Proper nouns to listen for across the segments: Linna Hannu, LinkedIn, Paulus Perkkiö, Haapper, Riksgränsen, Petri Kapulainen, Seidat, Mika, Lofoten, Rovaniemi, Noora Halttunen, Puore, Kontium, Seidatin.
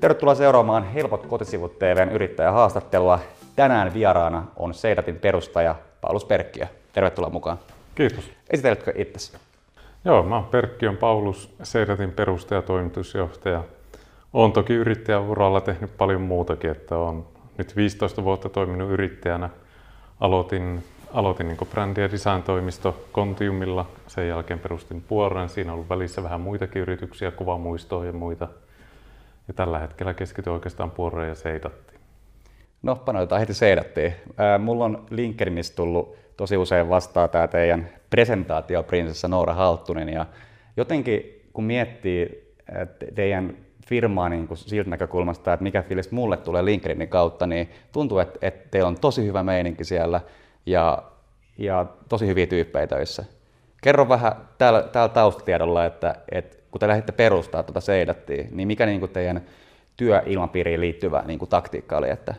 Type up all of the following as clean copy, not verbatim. Tervetuloa seuraamaan Helpot kotisivut TV:n yrittäjähaastattelua. Tänään vieraana on Seidatin perustaja Paulus Perkkiö. Tervetuloa mukaan. Kiitos. Esitteletkö itsesi? Joo, mä oon Perkkiön Paulus, Seidatin perustaja, toimitusjohtaja. Olen toki yrittäjäuralla tehnyt paljon muutakin, että olen nyt 15 vuotta toiminut yrittäjänä. Aloitin niin kuin brändi- ja design-toimisto Kontiumilla, sen jälkeen perustin Puoren. Siinä on ollut välissä vähän muitakin yrityksiä, kuvamuistoja ja muita. Ja tällä hetkellä keskityn oikeastaan Puoreen ja Seidattiin. No, panoitetaan heti Seidattiin. Mulla on LinkedInissä tullut tosi usein vastaan tämä teidän presentaatioprinsessa Noora Halttunen. Ja jotenkin kun miettii teidän firmaa niin kuin siltä näkökulmasta, että mikä fiilis mulle tulee LinkedInin kautta, niin tuntuu, että teillä on tosi hyvä meininki siellä ja tosi hyviä tyyppejä töissä. Kerro vähän täällä taustatiedolla, että kun te lähditte perustamaan tuota Seidattiin, niin mikä niin kuin teidän työilmapiiriin liittyvä niin kuin taktiikka oli, että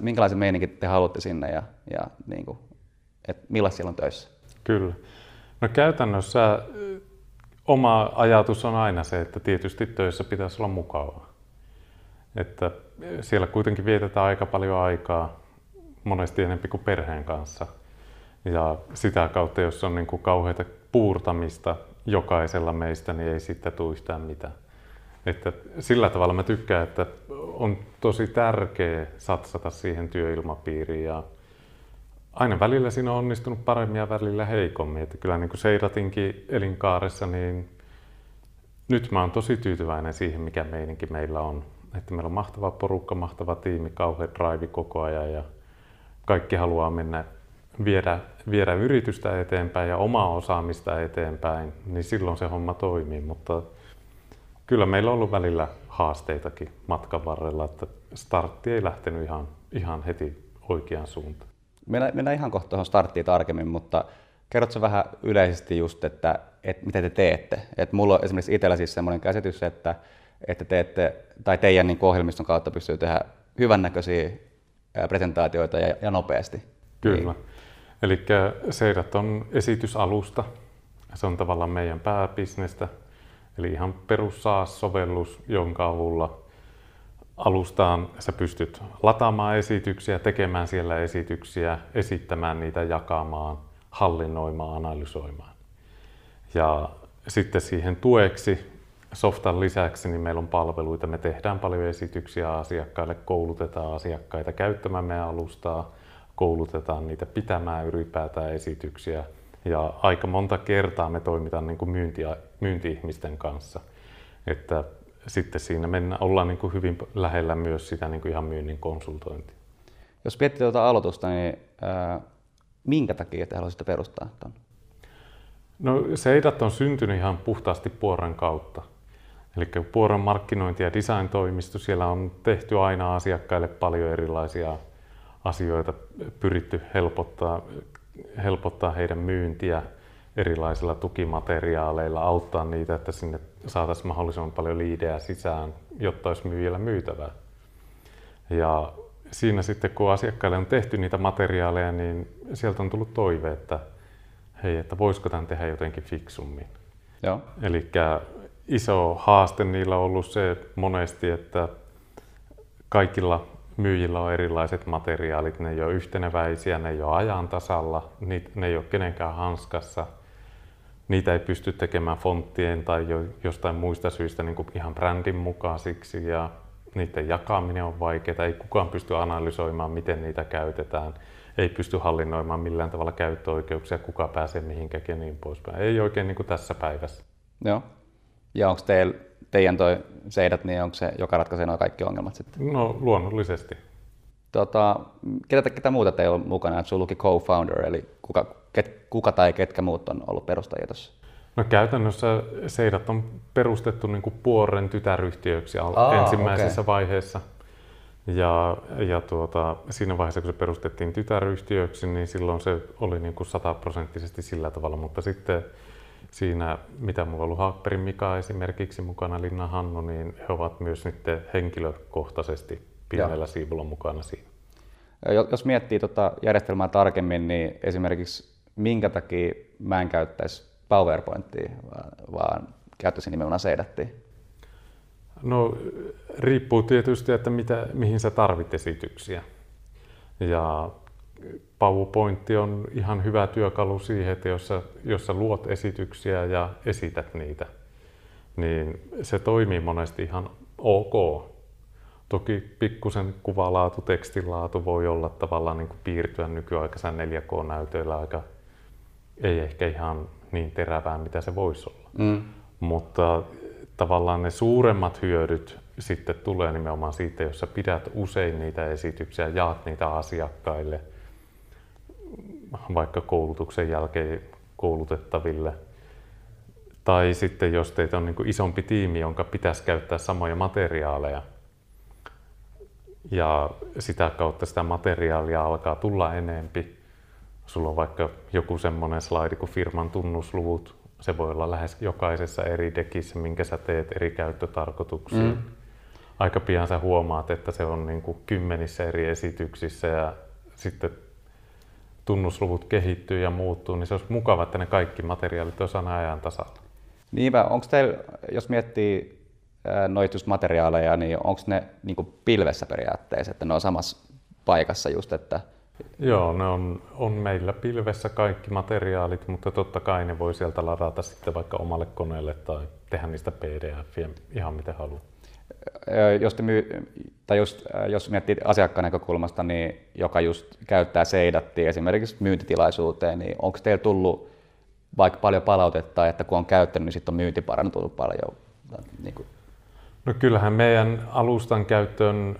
minkälaisen meininkin te haluatte sinne ja niin kuin, että millaista siellä on töissä? Kyllä. No käytännössä oma ajatus on aina se, että tietysti töissä pitäisi olla mukavaa. Että siellä kuitenkin vietetään aika paljon aikaa, monesti enempi kuin perheen kanssa. Ja sitä kautta, jos on niin kuin kauheata puurtamista jokaisella meistä, niin ei sitten tule yhtään mitään. Että sillä tavalla mä tykkään, että on tosi tärkeää satsata siihen työilmapiiriin. Ja aina välillä siinä on onnistunut paremmin ja välillä heikommin. Että kyllä niin kuin Seidatinkin elinkaaressa, niin nyt mä oon tosi tyytyväinen siihen, mikä meininki meillä on. Että meillä on mahtava porukka, mahtava tiimi, kauhea drive koko ajan ja kaikki haluaa mennä viedä yritystä eteenpäin ja omaa osaamista eteenpäin, niin silloin se homma toimii. Mutta kyllä meillä on ollut välillä haasteitakin matkan varrella, että startti ei lähtenyt ihan heti oikeaan suuntaan. Mennään ihan kohta tuohon starttiin tarkemmin, mutta kerrotko vähän yleisesti just, että mitä te teette? Et mulla on esimerkiksi itsellä siis sellainen käsitys, että teette, tai teidän niin ohjelmiston kautta pystyy tehdä hyvännäköisiä presentaatioita ja nopeasti. Kyllä. Eli Seidat on esitysalusta. Se on tavallaan meidän pääbisnestä. Eli ihan perus SaaS-sovellus, jonka avulla alustaan sä pystyt lataamaan esityksiä, tekemään siellä esityksiä, esittämään niitä, jakamaan, hallinnoimaan, analysoimaan. Ja sitten siihen tueksi, softan lisäksi, niin meillä on palveluita. Me tehdään paljon esityksiä asiakkaille, koulutetaan asiakkaita käyttämään meidän alustaa, koulutetaan niitä pitämään ylipäätään esityksiä. Ja aika monta kertaa me toimitaan niin kuin myynti-ihmisten kanssa. Että sitten siinä ollaan niin kuin hyvin lähellä myös sitä niin kuin ihan myynnin konsultointia. Jos miettii tuota aloitusta, niin minkä takia te haluaisitte perustaa tuon? No, Seidat on syntynyt ihan puhtaasti Puoren kautta. Eli Puoren markkinointi- ja design-toimisto, siellä on tehty aina asiakkaille paljon erilaisia asioita, pyritty helpottaa heidän myyntiä erilaisilla tukimateriaaleilla, auttaa niitä, että sinne saataisiin mahdollisimman paljon liidejä sisään, jotta olisi myyjällä myytävää. Ja siinä sitten, kun asiakkaille on tehty niitä materiaaleja, niin sieltä on tullut toive, että hei, että voisiko tämän tehdä jotenkin fiksummin. Eli iso haaste niillä on ollut se monesti, että kaikilla myyjillä on erilaiset materiaalit, ne ei ole yhteneväisiä, ne ei ole ajan tasalla, ne ei ole kenenkään hanskassa. Niitä ei pysty tekemään fonttien tai jostain muista syistä niin kuin ihan brändin mukaisiksi ja niiden jakaminen on vaikeaa, ei kukaan pysty analysoimaan, miten niitä käytetään, ei pysty hallinnoimaan millään tavalla käyttöoikeuksia, kuka pääsee mihinkäkin ja niin poispäin. Ei oikein niin kuin tässä päivässä. Joo. Ja onko teidän toi Seidat, niin onko se, joka ratkaisee nuo kaikki ongelmat sitten? No, luonnollisesti. Ketä muuta teillä on mukana? Sulla luki co-founder, eli kuka tai ketkä muut on ollut perustajia tuossa? No, käytännössä Seidat on perustettu niin kuin Puoren tytäryhtiöksi ensimmäisessä vaiheessa. Ja siinä vaiheessa, kun se perustettiin tytäryhtiöksi, niin silloin se oli niin kuin 100% sillä tavalla, mutta sitten siinä, mitä mulla on ollut Haapperin Mika esimerkiksi mukana, Linna Hannu, niin he ovat myös nyt henkilökohtaisesti pienellä siivulla mukana siinä. Jos miettii tuota järjestelmää tarkemmin, niin esimerkiksi minkä takia mä en käyttäisi PowerPointia, vaan käyttäisin nimenomaan Seidattia? No riippuu tietysti, että mihin sä tarvit esityksiä. Ja PowerPointti on ihan hyvä työkalu siihen, että jos sä luot esityksiä ja esität niitä, niin se toimii monesti ihan ok. Toki pikkusen kuvalaatu, tekstinlaatu voi olla tavallaan niin kuin piirtyä nykyaikaisella 4K-näytöillä aika, ei ehkä ihan niin terävää, mitä se voisi olla. Mm. Mutta tavallaan ne suuremmat hyödyt sitten tulee nimenomaan siitä, jos sä pidät usein niitä esityksiä, jaat niitä asiakkaille, vaikka koulutuksen jälkeen koulutettaville. Tai sitten jos teitä on niin kuin isompi tiimi, jonka pitäisi käyttää samoja materiaaleja, ja sitä kautta sitä materiaalia alkaa tulla enempi. Sulla on vaikka joku semmoinen slaidi kuin firman tunnusluvut. Se voi olla lähes jokaisessa eri dekissä, minkä sä teet eri käyttötarkoituksiin. Mm. Aika pian sä huomaat, että se on niin kuin kymmenissä eri esityksissä ja sitten tunnusluvut kehittyy ja muuttuu. Niin se olisi mukava, että ne kaikki materiaalit olisi aina ajan tasalla. Niinpä, onko teillä, jos miettii noitusmateriaaleja, niin onko ne niinku pilvessä periaatteessa, että ne on samassa paikassa just, että... Joo, ne on meillä pilvessä kaikki materiaalit, mutta totta kai ne voi sieltä ladata sitten vaikka omalle koneelle tai tehdä niistä pdf-jä ihan miten haluaa. Jos miettii asiakkaan näkökulmasta, niin joka just käyttää Seidatia esimerkiksi myyntitilaisuuteen, niin onko teillä tullut vaikka paljon palautetta, että kun on käyttänyt, niin sitten on myynti parantunut paljon? No kyllähän meidän alustan käyttöön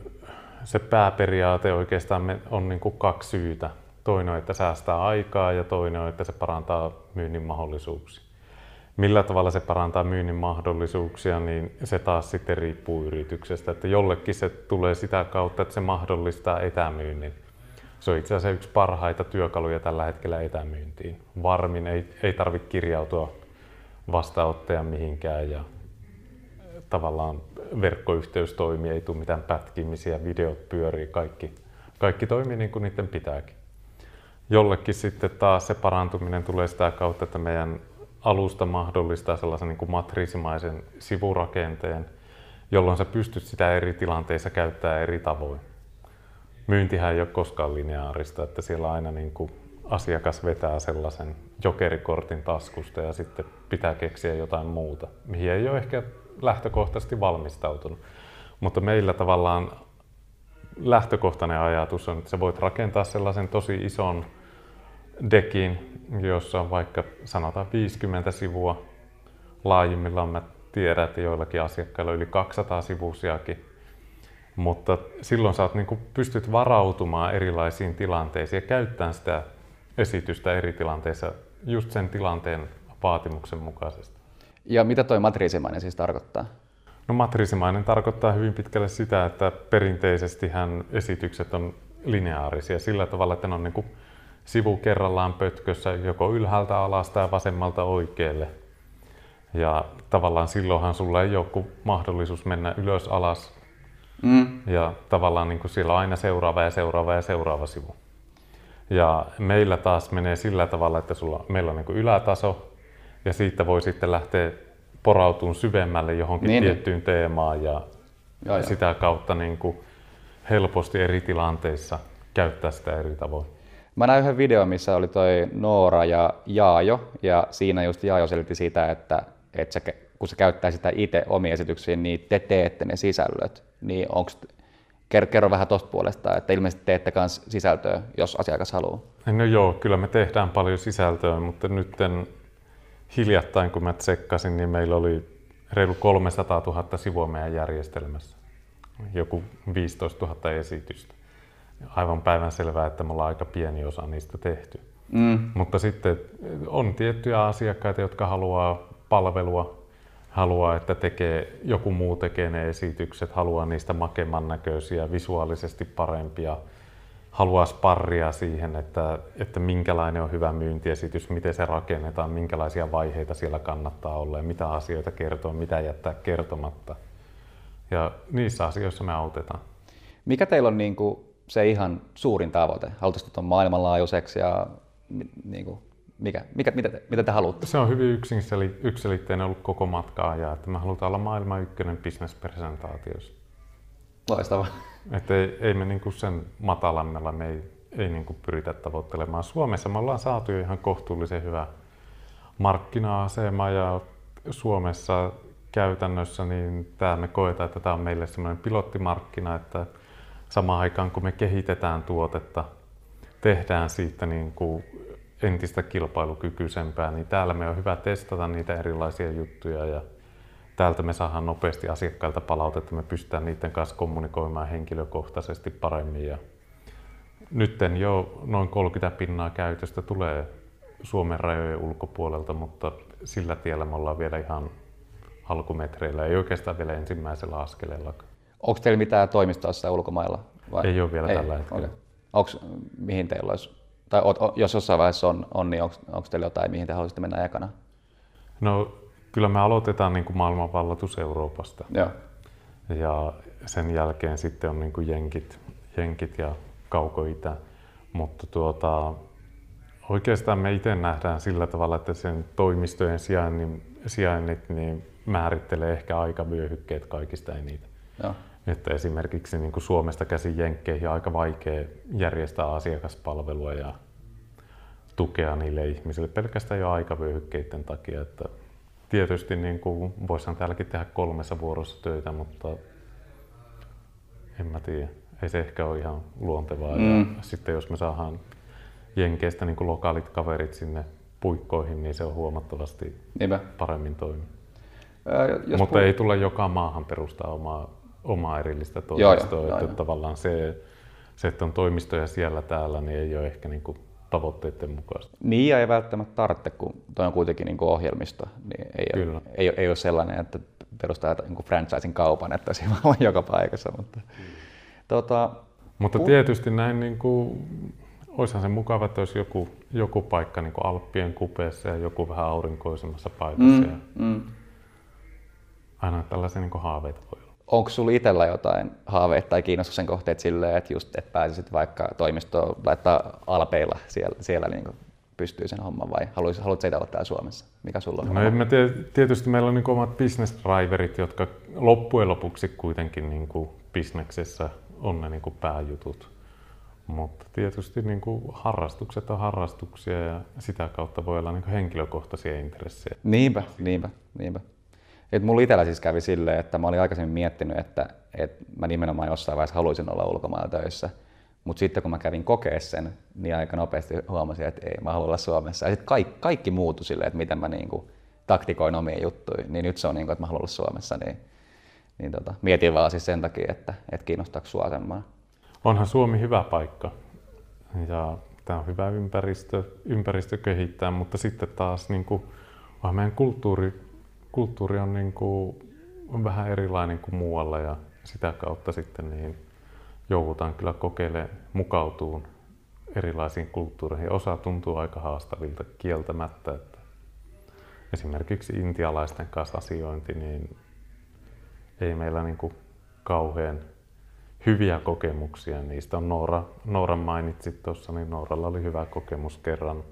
se pääperiaate oikeastaan on niin kuin kaksi syytä. Toinen on, että säästää aikaa ja toinen on, että se parantaa myynnin mahdollisuuksia. Millä tavalla se parantaa myynnin mahdollisuuksia, niin se taas sitten riippuu yrityksestä. Että jollekin se tulee sitä kautta, että se mahdollistaa etämyynnin. Se on itse asiassa yksi parhaita työkaluja tällä hetkellä etämyyntiin. Varmin, ei tarvitse kirjautua vastaanottajan mihinkään. Ja tavallaan verkkoyhteys toimii, ei tule mitään pätkimisiä, videot pyörii, kaikki toimii niin kuin niiden pitääkin. Jollekin sitten taas se parantuminen tulee sitä kautta, että meidän alusta mahdollistaa sellaisen niin kuin matriisimaisen sivurakenteen, jolloin sä pystyt sitä eri tilanteissa käyttämään eri tavoin. Myyntihän ei ole koskaan lineaarista, että siellä aina niin kuin asiakas vetää sellaisen jokerikortin taskusta ja sitten pitää keksiä jotain muuta, mihin ei ole ehkä lähtökohtaisesti valmistautunut. Mutta meillä tavallaan lähtökohtainen ajatus on, että sä voit rakentaa sellaisen tosi ison dekin, jossa on vaikka sanotaan 50 sivua. Laajimmillaan mä tiedän, että joillakin asiakkailla on yli 200 sivusiakin. Mutta silloin sä niin kuin pystyt varautumaan erilaisiin tilanteisiin ja käyttämään sitä esitystä eri tilanteissa just sen tilanteen vaatimuksen mukaisesti. Ja mitä tuo matriisimainen siis tarkoittaa? No matriisimainen tarkoittaa hyvin pitkälle sitä, että perinteisestihän esitykset on lineaarisia sillä tavalla, että ne on niin kuin sivu kerrallaan pötkössä joko ylhäältä alas tai vasemmalta oikealle. Ja tavallaan silloinhan sulla ei ole mahdollisuus mennä ylös alas. Mm. Ja tavallaan niin kuin siellä on aina seuraava sivu. Ja meillä taas menee sillä tavalla, että meillä on niin kuin ylätaso. Ja siitä voi sitten lähteä porautumaan syvemmälle johonkin tiettyyn teemaan ja sitä kautta niin kuin helposti eri tilanteissa käyttää sitä eri tavoin. Mä näin yhden videon, missä oli toi Noora ja Jaajo, ja siinä just Jaajo selitti sitä, että kun se käyttää sitä itse omiin esityksiin, niin te teette ne sisällöt. Niin kerro vähän tuosta puolesta, että ilmeisesti teette myös sisältöä, jos asiakas haluaa. No joo, kyllä me tehdään paljon sisältöä, mutta nytten hiljattain, kun mä tsekkasin, niin meillä oli reilu 300 000 sivua meidän järjestelmässä. Joku 15 000 esitystä. Aivan päivänselvää, että me ollaan aika pieni osa niistä tehty. Mm. Mutta sitten on tiettyjä asiakkaita, jotka haluaa palvelua, haluaa, että joku muu tekee ne esitykset, haluaa niistä makeman näköisiä, visuaalisesti parempia. Haluaa sparria siihen, että minkälainen on hyvä myyntiesitys, miten se rakennetaan, minkälaisia vaiheita siellä kannattaa olla ja mitä asioita kertoo, mitä jättää kertomatta. Ja niissä asioissa me autetaan. Mikä teillä on niin kuin se ihan suurin tavoite? Haluaisitko tuon maailmanlaajuiseksi ja niin kuin, Mitä te haluatte? Se on hyvin yksiselitteinen ollut koko matkaa ja että me halutaan olla maailman ykkönen business-presentaatiossa. Loistavaa. Että ei me niinku sen matalammalla me ei niinku pyritä tavoittelemaan. Suomessa me ollaan saatu jo ihan kohtuullisen hyvä markkina-asema ja Suomessa käytännössä niin tää me koetaan, että tämä on meille semmoinen pilottimarkkina, että samaan aikaan kun me kehitetään tuotetta, tehdään siitä niinku entistä kilpailukykyisempää, niin täällä me on hyvä testata niitä erilaisia juttuja ja täältä me saadaan nopeasti asiakkailta palautetta, me pystytään niiden kanssa kommunikoimaan henkilökohtaisesti paremmin. Ja nytten jo noin 30% käytöstä tulee Suomen rajojen ulkopuolelta, mutta sillä tiellä me ollaan vielä ihan alkumetreillä, ei oikeastaan vielä ensimmäisellä askeleellakaan. Onko teillä mitään toimistossa ulkomailla? Vai? Ei ole vielä tällä hetkellä. Okay. Onks, mihin teillä olisi? Tai jos jossain vaiheessa on niin onko teillä jotain, mihin te haluaisitte mennä ekana? No, kyllä me aloitetaan niin kuin maailmanvallatus Euroopasta. Joo. Ja sen jälkeen sitten on niin kuin jenkit ja Kaukoitä. Mutta oikeastaan me itse nähdään sillä tavalla, että sen toimistojen sijainnit niin määrittelee ehkä aikavyöhykkeet kaikista eniten. Joo. Että esimerkiksi niin kuin Suomesta käsin jenkkeihin on aika vaikea järjestää asiakaspalvelua ja tukea niille ihmisille pelkästään jo aikavyöhykkeiden takia. Että tietysti niin kuin voisihan täälläkin tehdä 3 vuorossa töitä, mutta en mä tiedä. Ei se ehkä ole ihan luontevaa. Ja sitten jos me saadaan jenkeistä niin kuin lokaalit kaverit sinne puikkoihin, niin se on huomattavasti paremmin toimii. Mutta ei tule joka maahan perustaa omaa erillistä toimistoa. Joo, että tavallaan se, että on toimistoja siellä täällä, niin ei ole ehkä niin kuin tavoitteiden mukaista. Niin ei välttämättä tarvitse, kun toi on kuitenkin niin kuin ohjelmista. Niin ei ole sellainen, että perustaa niin franchising kaupan, että siinä on joka paikassa. Mutta tietysti näin, niin kuin, olisihan se mukava, että olisi joku paikka niin kuin Alppien kupeessa ja joku vähän aurinkoisemmassa paikassa. Aina tällaisia niin kuin haaveita voi olla. Onko sinulla itsellä jotain haaveita tai kiinnostuksen kohteet silleen, että just et pääsisit vaikka toimistoon laittaa Alpeilla siellä niin pystyy sen homman vai haluatko itse olla täällä Suomessa? Mikä sulla on? No, tietysti meillä on niin omat business driverit, jotka loppujen lopuksi kuitenkin niin bisneksessä on ne niin pääjutut. Mutta tietysti niin harrastukset on harrastuksia ja sitä kautta voi olla niin henkilökohtaisia intressejä. Niinpä. Mulla itsellä siis kävi silleen, että mä olin aikaisemmin miettinyt, että mä nimenomaan jossain vaiheessa haluaisin olla ulkomailla töissä. Mutta sitten kun mä kävin kokea sen, niin aika nopeasti huomasin, että ei, mä haluan olla Suomessa. Ja sitten kaikki muutui silleen, että miten mä niinku taktikoin omia juttuja. Niin nyt se on niinku, että mä haluan olla Suomessa. Niin, mietin vaan siis sen takia, että kiinnostaako sua semmoinen. Onhan Suomi hyvä paikka. Ja tää on hyvä ympäristö kehittää, mutta sitten taas niinku, vaan meidän kulttuuri on niin kuin vähän erilainen kuin muualla ja sitä kautta sitten niin joudutaan kyllä kokeilemaan, mukautumaan erilaisiin kulttuureihin. Osa tuntuu aika haastavilta kieltämättä. Että esimerkiksi intialaisten kanssa asiointi, niin ei meillä niin kuin kauhean hyviä kokemuksia niistä on. Noora mainitsit tuossa, niin Nooralla oli hyvä kokemus kerran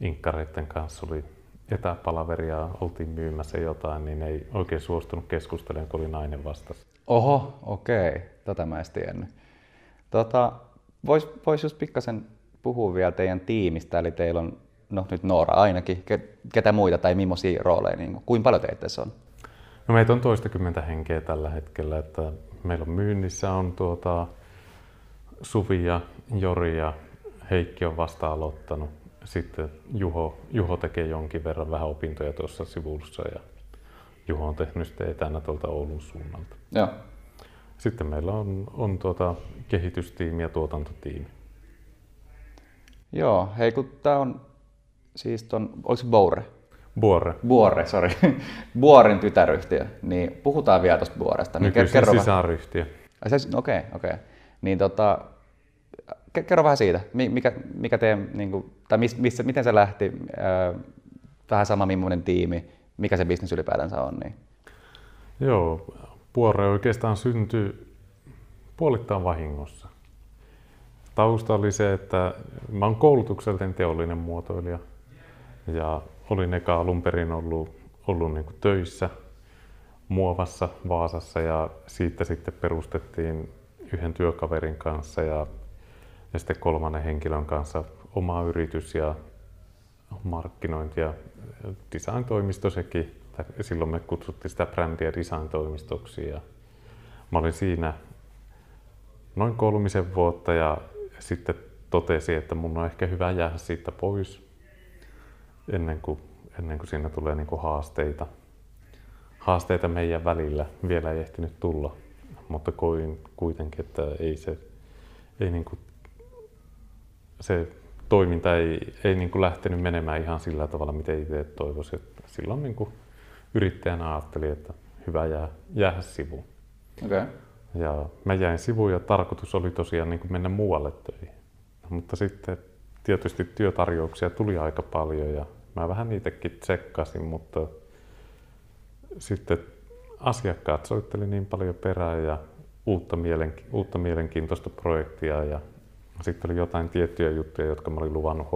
inkkareiden kanssa. Oli etäpalaveria, oltiin myymässä jotain, niin ei oikein suostunut keskustelemaan, kun oli nainen vastassa. Oho, okei. Tätä mä en tiennyt. Vois just pikkasen puhua vielä teidän tiimistä, eli teillä on, no nyt Noora ainakin, ketä muita tai millaisia rooleja, niin kuinka paljon teitä on? No meitä on 20 henkeä tällä hetkellä, että meillä on myynnissä on Suvi ja Jori ja Heikki on vasta aloittanut. Sitten Juho tekee jonkin verran vähän opintoja tuossa sivussa ja Juho on tehnyt sitä etänä tuolta Oulun suunnalta. Joo. Sitten meillä on kehitystiimi ja tuotantotiimi. Joo, hei kun tää on siis oliko se Puore? Puore, sori. Puoren tytäryhtiö, niin puhutaan vielä tuosta Puoresta. Nykyisin sisaryhtiö. Okei. Niin kerro vähän siitä, mikä teidän, niin kuin, tai miten se lähti, vähän sama millainen tiimi, mikä se bisnes ylipäätänsä on. Niin. Joo, Puore oikeastaan syntyi puolittain vahingossa. Tausta oli se, että mä oon koulutukseltani teollinen muotoilija ja olin eka alun perin ollut niin kuin töissä Muovassa, Vaasassa, ja siitä sitten perustettiin yhden työkaverin kanssa ja sitten kolmannen henkilön kanssa oma yritys ja markkinointi ja design-toimisto sekin. Silloin me kutsuttiin sitä brändiä design-toimistoksi ja mä olin siinä noin 3 vuotta ja sitten totesin, että mun on ehkä hyvä jäädä siitä pois ennen kuin siinä tulee niin kuin haasteita. Haasteita meidän välillä vielä ei ehtinyt tulla, mutta koin kuitenkin, että se toiminta ei niin kuin lähtenyt menemään ihan sillä tavalla, miten itse toivoisin. Silloin niin kuin yrittäjänä ajattelin, että hyvä jäädä sivuun. Okay. Ja mä jäin sivuun ja tarkoitus oli tosiaan niin kuin mennä muualle töihin. Mutta sitten tietysti työtarjouksia tuli aika paljon ja mä vähän niitäkin tsekkasin, mutta sitten asiakkaat soitteli niin paljon perään ja uutta mielenkiintoista projektia. Ja sitten oli jotain tiettyjä juttuja, jotka mä olin luvannut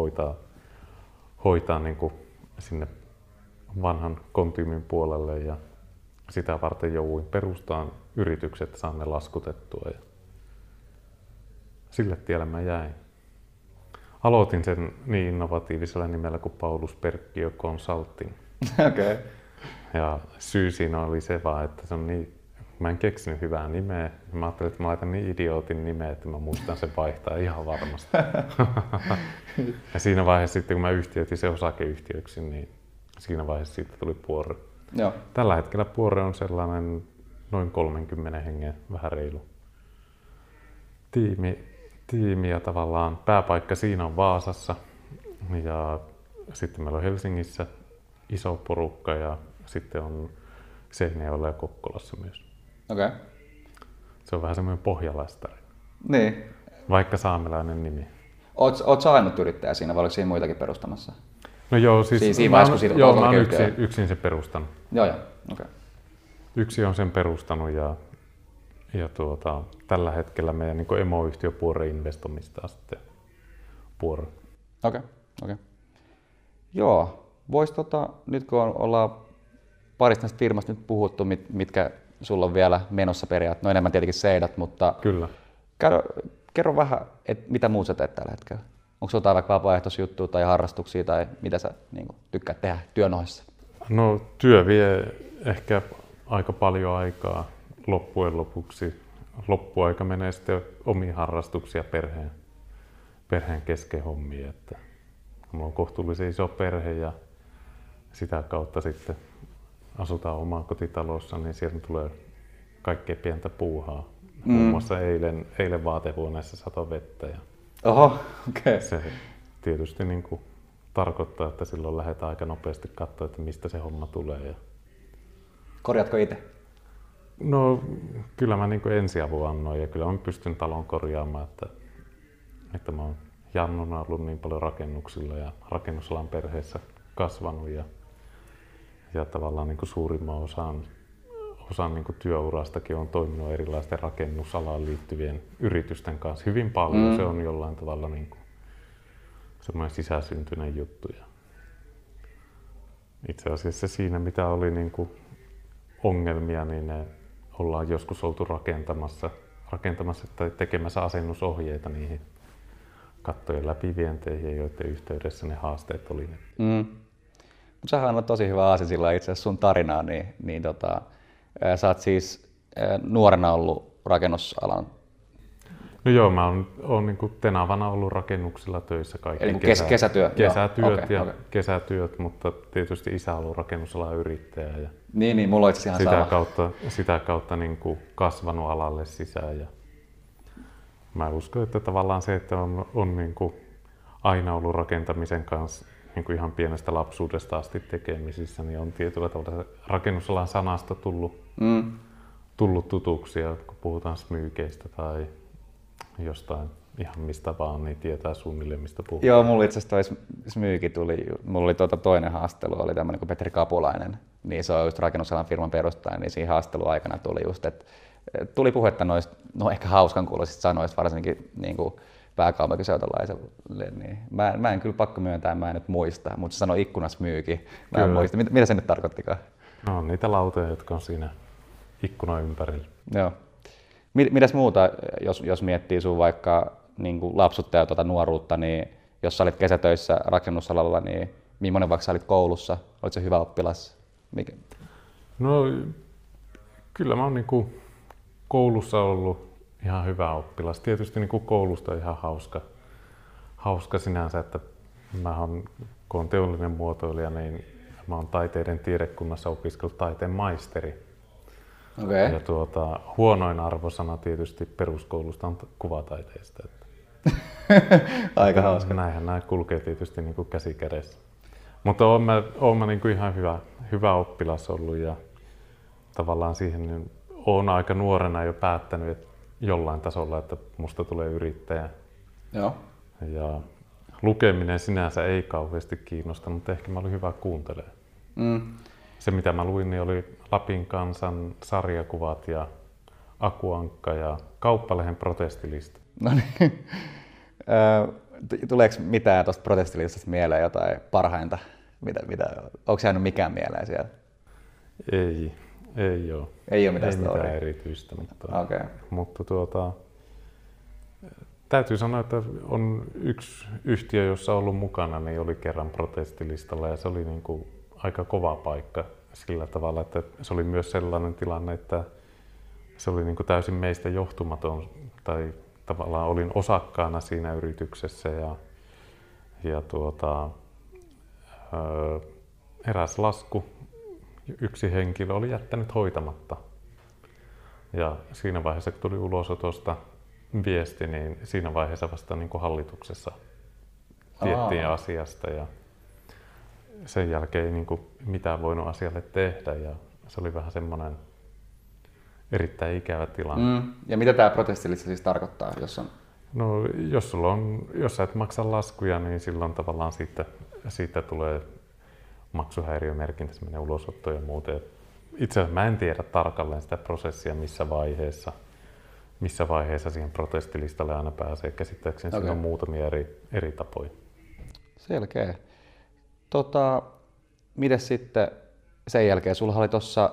hoitaa niin kuin sinne vanhan Kontiumin puolelle. Ja sitä varten jouduin perustamaan yritykset, että saan ne laskutettua. Ja sille tielle mä jäin. Aloitin sen niin innovatiivisella nimellä kuin Paulus Perkkiö Consulting. Okay. Ja syy siinä oli se vaan, että se on niin, mä en keksinyt hyvää nimeä. Mä ajattelin, että mä laitan niin idiootin nimeä, että mä muistan sen vaihtaa ihan varmasti. Ja siinä vaiheessa sitten, kun mä yhtiöitin se osakeyhtiöksi, niin siinä vaiheessa siitä tuli Puore. Joo. Tällä hetkellä Puore on sellainen noin 30 hengen, vähän reilu tiimi ja tavallaan pääpaikka siinä on Vaasassa. Ja sitten meillä on Helsingissä iso porukka ja sitten on Seinäjoella ja Kokkolassa myös. Okay. Se on vähän semmoinen pohjalaistari. Niin. Vaikka saamelainen nimi. Oot sä ainut yrittäjä siinä vai oliko siinä muitakin perustamassa? No joo, siis mä oon yksin sen perustanut. Joo. Okay. Yksi on sen perustanut ja tällä hetkellä meidän niin kuin emoyhtiö Puore investoimista sitten Puore. Okei. Joo, vois nyt kun ollaan parista näistä firmasta nyt puhuttu, mitkä sulla on vielä menossa periaatteessa, no enemmän tietenkin Seidat, mutta kyllä. Kerro vähän, mitä muuta sä teet tällä hetkellä? Onko sulla vaikka vapaaehtoisjuttuja tai harrastuksia tai mitä sä niin kuin, tykkäät tehdä työn ohessa? No työ vie ehkä aika paljon aikaa loppujen lopuksi. Loppuaika menee sitten omiin harrastuksiin ja perheen kesken hommiin. Että mulla on kohtuullisen iso perhe ja sitä kautta sitten asutaan omaa kotitalossa, niin sieltä tulee kaikkea pientä puuhaa. Muun muassa eilen vaatehuoneessa satoi vettä. Ja oho, okay. Se tietysti niin kuin tarkoittaa, että silloin lähdetään aika nopeasti katsoa, että mistä se homma tulee. Korjatko itse? No kyllä mä niin kuin ensiavun annoin ja kyllä mä pystyn talon korjaamaan, että mä oon jannuna ollut niin paljon rakennuksilla ja rakennusalan perheessä kasvanut ja tavallaan niin kuin suurimman osan niin kuin työurastakin on toiminut erilaisten rakennusalaan liittyvien yritysten kanssa hyvin paljon. Se on jollain tavalla niin kuin semmoinen sisäsyntyinen juttu. Ja itse asiassa siinä mitä oli niin kuin ongelmia, niin ne ollaan joskus oltu rakentamassa tai tekemässä asennusohjeita niihin kattojen läpivienteihin, joiden yhteydessä ne haasteet oli. Mutta sähän on tosi hyvä aasinsilta itse asiassa sun tarinaa, niin sä oot siis nuorena ollut rakennusalan. No joo, mä oon niin kuin tenavana ollut rakennuksilla töissä kaikki. Eli kesätyöt, mutta tietysti isä on ollut rakennusalan yrittäjä. Ja niin, mulla on itse asiassa ihan sitä kautta niin kuin kasvanut alalle sisään. Ja mä uskon, että tavallaan se, että on niin kuin aina ollut rakentamisen kanssa niin kuin ihan pienestä lapsuudesta asti tekemisissä, niin on tietyllä tavalla rakennusalan sanasta tullut tutuksi, ja kun puhutaan smyykeistä tai jostain ihan mistä vaan, niin tietää suunnilleen mistä puhutaan. Joo, mulla itse asiassa smyyki tuli, mulla oli toinen haastelu, oli tämmöinen kuin Petri Kapulainen, niin se on just rakennusalan firman perustaja, niin siinä haasteluaikana tuli just, että tuli puhetta noista, no ehkä hauskan kuuloisista sanoista, varsinkin niin kuin pääkaupunkiseutullaiselle, niin mä en kyllä pakko myöntää, mä en nyt muista, mutta se sanoi ikkunasmyyki. Mä en muista. Mitä se nyt tarkoittikaan? No on niitä lauteja, jotka on siinä ikkunan ympärillä. Joo. Mitäs muuta, jos miettii sun vaikka niin kuin lapsuutta ja tuota nuoruutta, niin jos sä olit kesätöissä rakennusalalla, niin millainen vaikka sä olit koulussa? Olit se hyvä oppilas? Mikä? No kyllä mä oon niin kuin koulussa ollut ihan hyvä oppilas. Tietysti niin kuin koulusta ihan hauska sinänsä, että kun olen teollinen muotoilija, niin mä oon taiteiden tiedekunnassa opiskellut taiteen maisteri. Okay. Ja huonoin arvosana tietysti peruskoulusta on kuvataiteesta. Aika hauska. Näinhän nämä kulkee tietysti niin kuin käsi kädessä. Mutta olen mä niin kuin ihan hyvä oppilas ollut ja tavallaan siihen niin olen aika nuorena jo päättänyt, että jollain tasolla, että musta tulee yrittäjä. Joo. Ja lukeminen sinänsä ei kauheasti kiinnostanut, mutta ehkä mä olin hyvä kuuntelemaan. Mm. Se mitä mä luin, niin oli Lapin Kansan sarjakuvat ja Aku Ankka ja Kauppalehden protestilista. No niin. Tuleeko mitään tuosta protestilistasta mieleen jotain parhainta? Mitä? Onko jäänyt mikään mieleen siellä? Ei ole. Ei ole mitään erityistä, mutta, okay. Mutta täytyy sanoa, että on yksi yhtiö, jossa ollut mukana, niin oli kerran protestilistalla ja se oli niin kuin aika kova paikka sillä tavalla, että se oli myös sellainen tilanne, että se oli niin kuin täysin meistä johtumaton tai tavallaan olin osakkaana siinä yrityksessä ja eräs lasku. Yksi henkilö oli jättänyt hoitamatta ja siinä vaiheessa, kun tuli ulosotosta viesti, niin siinä vaiheessa vasta niin kuin hallituksessa tiettiin asiasta ja sen jälkeen ei niin kuin mitään voinut asialle tehdä ja se oli vähän semmoinen erittäin ikävä tilanne. Mm. Ja mitä tämä protestilista siis tarkoittaa? No, jos sä et maksa laskuja, niin silloin tavallaan siitä tulee maksuhäiriömerkintä, se menee ulosottoon ja muuten. Itse asiassa mä en tiedä tarkalleen sitä prosessia, missä vaiheessa siihen protestilistalle aina pääsee. Käsittääkseni okay. Siinä on muutamia eri tapoja. Selkeä. Mites sitten sen jälkeen? Sulla oli tossa,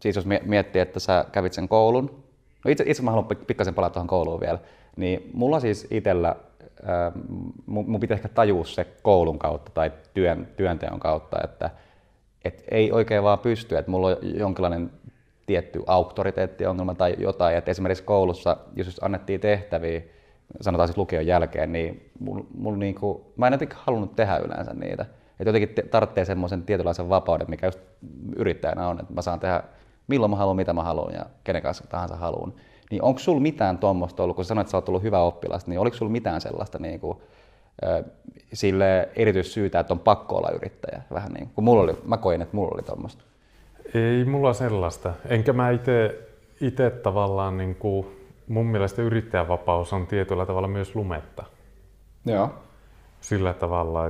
siis jos miettii, että sä kävit sen koulun, no itse mä haluan pikkasen palata tuohon kouluun vielä, niin mulla siis itsellä mun pitää ehkä tajua se koulun kautta tai työnteon kautta, että et ei oikein vaan pysty, että mulla on jonkinlainen tietty auktoriteettiongelma tai jotain, että esimerkiksi koulussa, jos annettiin tehtäviä, sanotaan siis lukion jälkeen, niin mä en jotenkin halunnut tehdä yleensä niitä. Et jotenkin tarvitsee semmoisen tietynlaisen vapauden, mikä just yrittäjänä on, että mä saan tehdä milloin mä haluan, mitä mä haluan ja kenen kanssa tahansa haluan. Niin onko sulla mitään tuommoista ollut, kun sä sanoit, että sä oot ollut hyvä oppilas, niin oliko sulla mitään sellaista niin kuin, sille erityissyytä, että on pakko olla yrittäjä? Vähän niin kuin mulla oli, mä koin, että mulla oli tuommoista. Ei mulla sellaista. Enkä mä itse tavallaan, niin kuin, mun mielestä yrittäjävapaus on tietyllä tavalla myös lumetta. Joo. Sillä tavalla,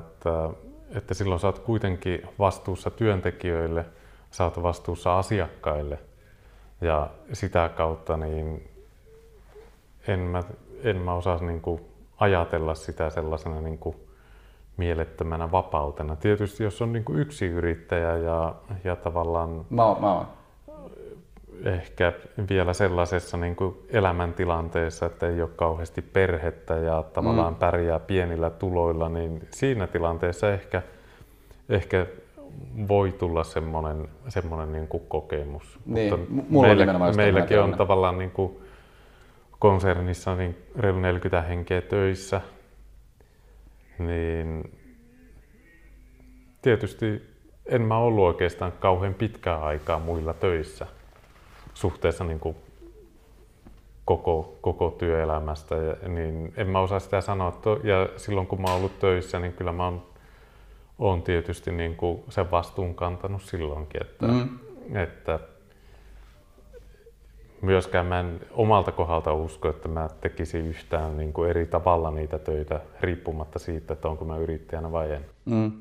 että silloin sä oot kuitenkin vastuussa työntekijöille, sä oot vastuussa asiakkaille. Ja sitä kautta niin en mä osaa niin kuin ajatella sitä sellaisena niin kuin mielettömänä vapautena. Tietysti jos on niin kuin yksi yrittäjä ja tavallaan mä ehkä vielä sellaisessa niin kuin elämäntilanteessa, että ei ole kauheasti perhettä ja tavallaan pärjää pienillä tuloilla, niin siinä tilanteessa ehkä voi tulla semmoinen niin kuin kokemus, niin, mutta meilläkin on tavallaan niin kuin konsernissa niin reilu 40 henkeä töissä, niin tietysti en mä ollut oikeastaan kauhean pitkään aikaa muilla töissä suhteessa niin kuin koko työelämästä, niin en mä osaa sitä sanoa, ja silloin kun mä oon ollut töissä, niin kyllä mä on tietysti niin kuin sen vastuun kantanut silloinkin, että myöskään mä en omalta kohdalta usko, että mä tekisin yhtään niin kuin eri tavalla niitä töitä riippumatta siitä, että onko mä yrittäjänä vai en. Mm.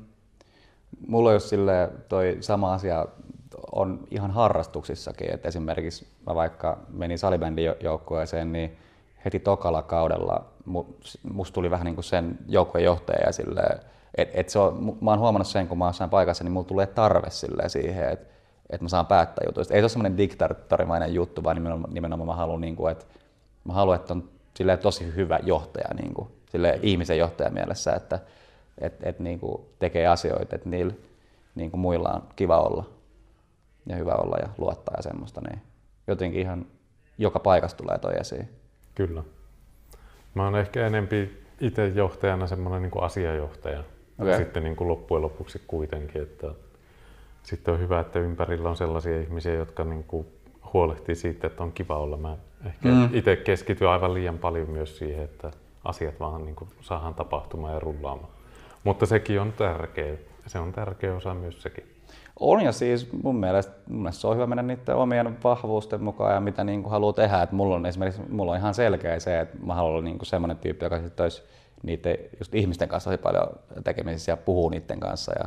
Mulla on silleen toi sama asia on ihan harrastuksissakin, että esimerkiksi mä vaikka menin salibändijoukkueeseen, niin heti tokalla kaudella musta tuli vähän niin kuin sen joukkojen johtaja silleen, että se on, mä oon huomannut sen, kun mä oon jossain paikassa, niin mulla tulee tarve siihen, että mä saan päättää jutuista. Ei se ole semmoinen diktaattorimainen juttu, vaan nimenomaan mä haluan, niin kuin, että mä haluan, että on silleen tosi hyvä johtaja, niin kuin, silleen ihmisen johtaja mielessä, että niin kuin tekee asioita, että niillä niin kuin muilla on kiva olla ja hyvä olla ja luottaa ja semmoista. Niin jotenkin ihan joka paikassa tulee toi esiin. Kyllä. Mä oon ehkä enempi itse johtajana semmoinen niin kuin asiajohtaja. Okay. Sitten niin kuin loppujen lopuksi kuitenkin, että sitten on hyvä, että ympärillä on sellaisia ihmisiä, jotka niin kuin huolehtii siitä, että on kiva olla. Mä ehkä itse keskityn aivan liian paljon myös siihen, että asiat vaan niin kuin saadaan tapahtumaan ja rullaamaan. Mutta sekin on tärkeä. Se on tärkeä osa myös sekin. On, ja siis mun mielestä se on hyvä mennä niiden omien vahvuusten mukaan ja mitä niin kuin haluaa tehdä. Et mulla on ihan selkeä se, että mä haluan olla niin kuin semmoinen tyyppi, joka sitten olisi niiden just ihmisten kanssa tosi paljon tekemisissä ja puhuu niiden kanssa ja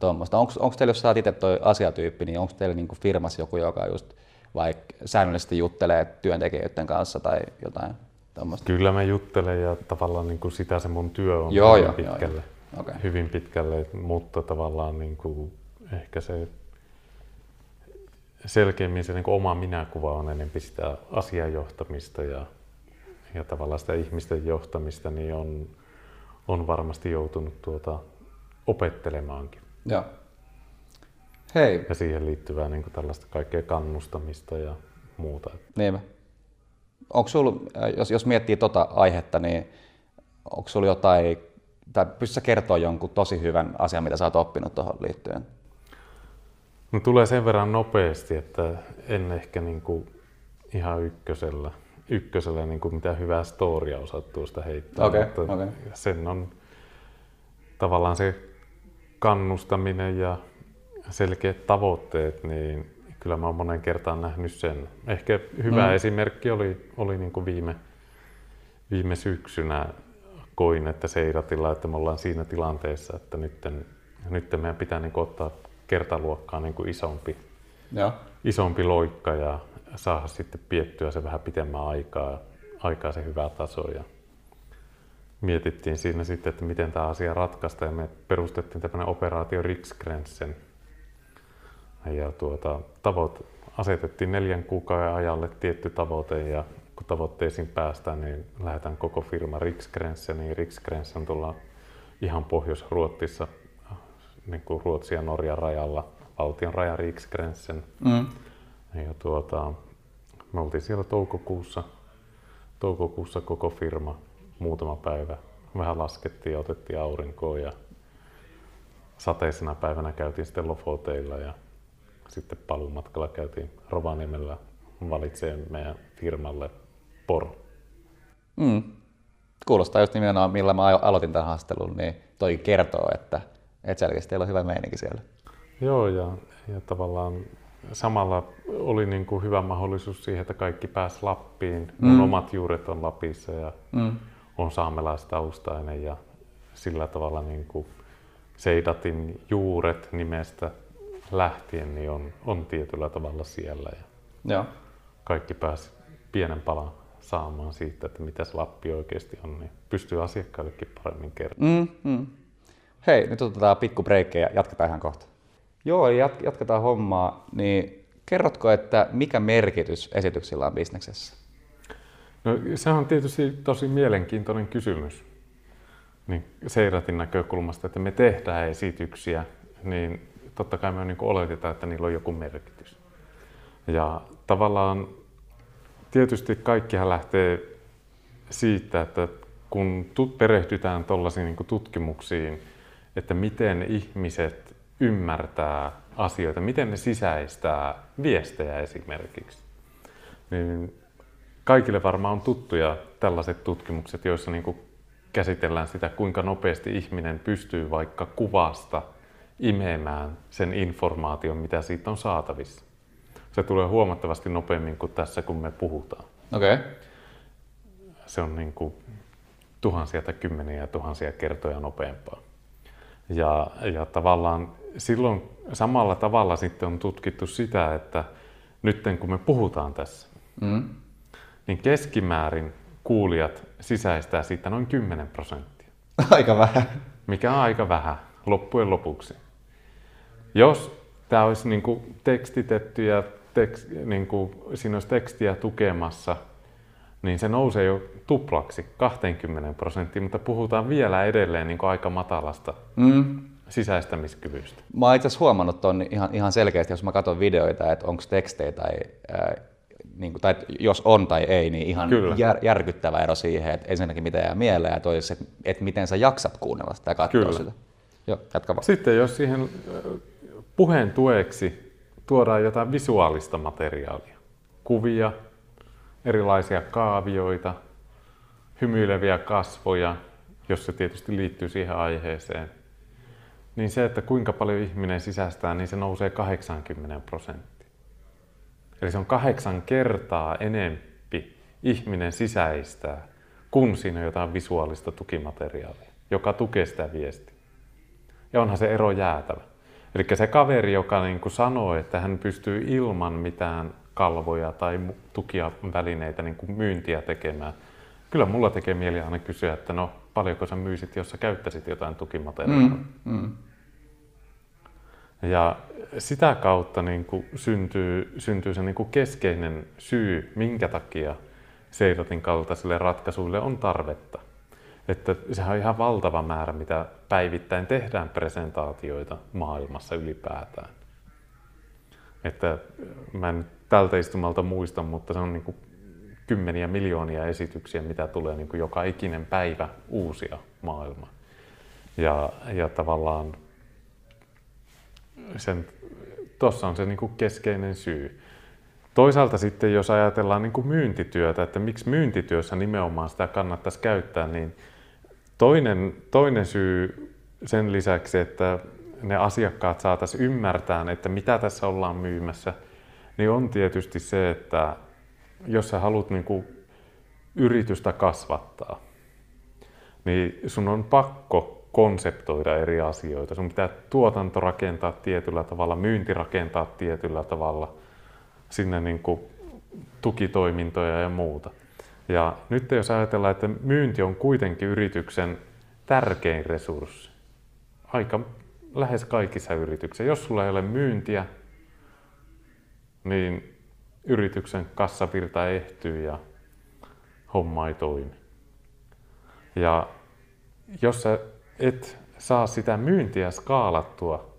tuommoista. Onko teillä, jos sä oot itse toi asiatyyppi, niin onko teillä niin kuin firmassa joku, joka just vaikka säännöllisesti juttelee työntekijöiden kanssa tai jotain tuommoista? Kyllä mä juttelen ja tavallaan niin kuin sitä se mun työ on pitkälle. Okay. Hyvin pitkälle, mutta tavallaan niin kuin ehkä se selkeämmin se niin kuin oma minäkuva on enemmän sitä asianjohtamista ja tavallaan sitä ihmisten johtamista, niin on varmasti joutunut opettelemaankin. Ja. Hei. Ja siihen liittyvää niin kuin tällaista kaikkea kannustamista ja muuta. Niin. Onko sulla, jos miettii tota aihetta, niin onko sulla jotain, tai pystytkö kertoa jonkun tosi hyvän asian, mitä sä oot oppinut tuohon liittyen? No, tulee sen verran nopeasti, että en ehkä niin kuin ihan ykkösellä niin kuin mitä hyvää storia osaat tuosta heittää. Okay. Sen on tavallaan se kannustaminen ja selkeät tavoitteet, niin kyllä mä oon monen kertaan nähnyt sen. Ehkä hyvä esimerkki oli niin kuin viime syksynä. Koin, että Seidatilla, että me ollaan siinä tilanteessa, että nyt meidän pitää niin kuin ottaa kertaluokkaa niin kuin isompi loikka ja saada sitten piettyä se vähän pitemmän aikaa se hyvä taso. Ja mietittiin siinä sitten, että miten tämä asia ratkaistaan, ja me perustettiin tämmöinen operaatio Riksgränsen. Ja asetettiin 4 kuukauden ajalle tietty tavoite, ja kun tavoitteisiin päästään, niin lähdetään koko firma Riksgränseniin. Niin Riksgränsen tullaan ihan Pohjois-Ruotsissa, niin kuin Ruotsin ja Norjan rajalla, valtion raja Riksgränsen. Ja me oltiin siellä toukokuussa koko firma muutama päivä. Vähän laskettiin ja otettiin aurinkoa ja sateisena päivänä käytiin sitten Lofoteilla ja sitten paluumatkalla käytiin Rovaniemellä valitsemaan meidän firmalle Poro. Kuulostaa just nimenomaan, millä mä aloitin tämän haastelun, niin toi kertoo, että selkeästi teillä on hyvä meininki siellä. Joo, ja tavallaan samalla oli niin kuin hyvä mahdollisuus siihen, että kaikki pääsi Lappiin. Mun omat juuret on Lapissa ja on saamelais-taustainen ja sillä tavalla niin kuin Seidatin juuret nimestä lähtien niin on tietyllä tavalla siellä. Ja kaikki pääsi pienen palan saamaan siitä, että mitä se Lappi oikeasti on, niin pystyy asiakkaillekin paremmin kertomaan. Hei, nyt otetaan pikku breikkiä ja jatketaan ihan kohta. Joo, jatketaan hommaa. Niin kerrotko, että mikä merkitys esityksillä on bisneksessä? No, se on tietysti tosi mielenkiintoinen kysymys. Niin Seidatin näkökulmasta, että me tehdään esityksiä, niin totta kai me niin kuin oletetaan, että niillä on joku merkitys. Ja tavallaan tietysti kaikkihan lähtee siitä, että kun perehdytään tuollaisiin niin kuin tutkimuksiin, että miten ihmiset ymmärtää asioita, miten ne sisäistää viestejä esimerkiksi, niin kaikille varmaan on tuttuja tällaiset tutkimukset, joissa niin kuin käsitellään sitä, kuinka nopeasti ihminen pystyy vaikka kuvasta imemään sen informaation, mitä siitä on saatavissa. Se tulee huomattavasti nopeammin kuin tässä, kun me puhutaan. Okay. Se on niin kuin tuhansia tai kymmeniä ja tuhansia kertoja nopeampaa. Ja tavallaan silloin samalla tavalla sitten on tutkittu sitä, että nyt kun me puhutaan tässä, niin keskimäärin kuulijat sisäistää siitä noin 10%. Aika vähän. Mikä on aika vähän loppujen lopuksi. Jos tämä olisi niinku tekstitetty ja niinku, siinä olisi tekstiä tukemassa, niin se nousee jo tuplaksi, 20%, mutta puhutaan vielä edelleen niinku aika matalasta sisäistämiskyvystä. Mä oon itse asiassa huomannut tuon ihan selkeästi, jos mä katson videoita, että onko tekstejä tai jos on tai ei, niin ihan järkyttävä ero siihen, että ensinnäkin mitä jää mieleen ja toisessa, että miten sä jaksat kuunnella sitä ja katsoa sitä. Joo, jatka vaan. Sitten jos siihen puheen tueksi tuodaan jotain visuaalista materiaalia, kuvia, erilaisia kaavioita, hymyileviä kasvoja, jos se tietysti liittyy siihen aiheeseen, niin se, että kuinka paljon ihminen sisäistää, niin se nousee 80%. Eli se on 8 kertaa enempi ihminen sisäistää, kun siinä on jotain visuaalista tukimateriaalia, joka tukee sitä viestiä. Ja onhan se ero jäätävä. Eli se kaveri, joka niin kuin sanoo, että hän pystyy ilman mitään kalvoja tai tukia välineitä niin kuin myyntiä tekemään, kyllä mulla tekee mieli aina kysyä, että no paljonko sä myisit, jos sä käyttäisit jotain tukimateriaalia. Ja sitä kautta niin kuin syntyy se niin kuin keskeinen syy, minkä takia Seidatin kaltaisille ratkaisuille on tarvetta. Että sehän on ihan valtava määrä, mitä päivittäin tehdään presentaatioita maailmassa ylipäätään. Että mä en tältä istumalta muista, mutta se on niin kuin kymmeniä miljoonia esityksiä, mitä tulee niin kuin joka ikinen päivä uusia maailmaan. Ja tavallaan tuossa on se niin kuin keskeinen syy. Toisaalta sitten, jos ajatellaan niin kuin myyntityötä, että miksi myyntityössä nimenomaan sitä kannattaisi käyttää, niin toinen syy sen lisäksi, että ne asiakkaat saataisiin ymmärtää, että mitä tässä ollaan myymässä, niin on tietysti se, että jos sä haluat niin kuin yritystä kasvattaa, niin sun on pakko konseptoida eri asioita. Sun pitää tuotanto rakentaa tietyllä tavalla, myynti rakentaa tietyllä tavalla, sinne niin kuin tukitoimintoja ja muuta. Ja nyt jos ajatellaan, että myynti on kuitenkin yrityksen tärkein resurssi, aika lähes kaikissa yrityksissä. Jos sulla ei ole myyntiä, niin yrityksen kassavirta ehtyy ja homma ei toimi. Ja jos sä et saa sitä myyntiä skaalattua,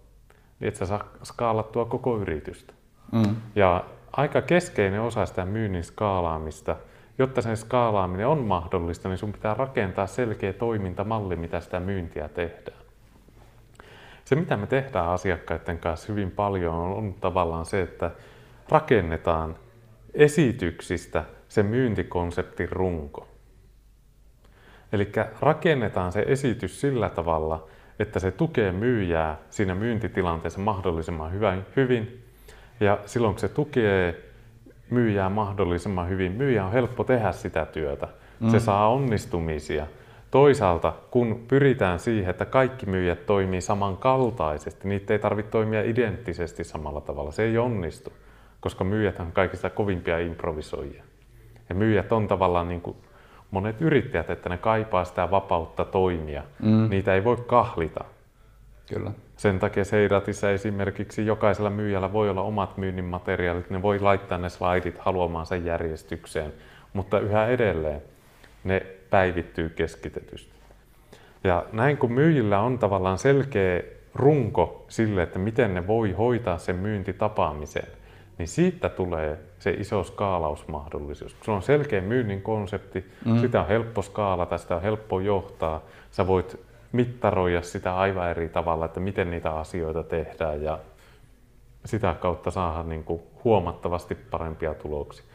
niin et sä saa skaalattua koko yritystä. Ja aika keskeinen osa sitä myynnin skaalaamista, jotta sen skaalaaminen on mahdollista, niin sun pitää rakentaa selkeä toimintamalli, mitä sitä myyntiä tehdään. Se, mitä me tehdään asiakkaiden kanssa hyvin paljon, on tavallaan se, että rakennetaan esityksistä se myyntikonseptin runko. Eli rakennetaan se esitys sillä tavalla, että se tukee myyjää siinä myyntitilanteessa mahdollisimman hyvin. Ja silloin kun se tukee myyjää mahdollisimman hyvin, myyjä on helppo tehdä sitä työtä. Se saa onnistumisia. Toisaalta kun pyritään siihen, että kaikki myyjät toimii samankaltaisesti, niitä ei tarvitse toimia identtisesti samalla tavalla. Se ei onnistu, koska myyjät on kaikista kovimpia improvisoijia. Ja myyjät on tavallaan niin kuin monet yrittäjät, että ne kaipaa sitä vapautta toimia. Niitä ei voi kahlita. Kyllä. Sen takia Seidatissa esimerkiksi jokaisella myyjällä voi olla omat myynnin materiaalit. Ne voi laittaa ne slaidit haluamaansa järjestykseen, mutta yhä edelleen ne päivittyy keskitetysti. Ja näin kun myyjillä on tavallaan selkeä runko sille, että miten ne voi hoitaa sen myyntitapaamisen, niin siitä tulee se iso skaalausmahdollisuus. Sulla on selkeä myynnin konsepti, sitä on helppo skaalata, sitä on helppo johtaa. Sä voit mittaroida sitä aivan eri tavalla, että miten niitä asioita tehdään ja sitä kautta saadaan niin kuin huomattavasti parempia tuloksia.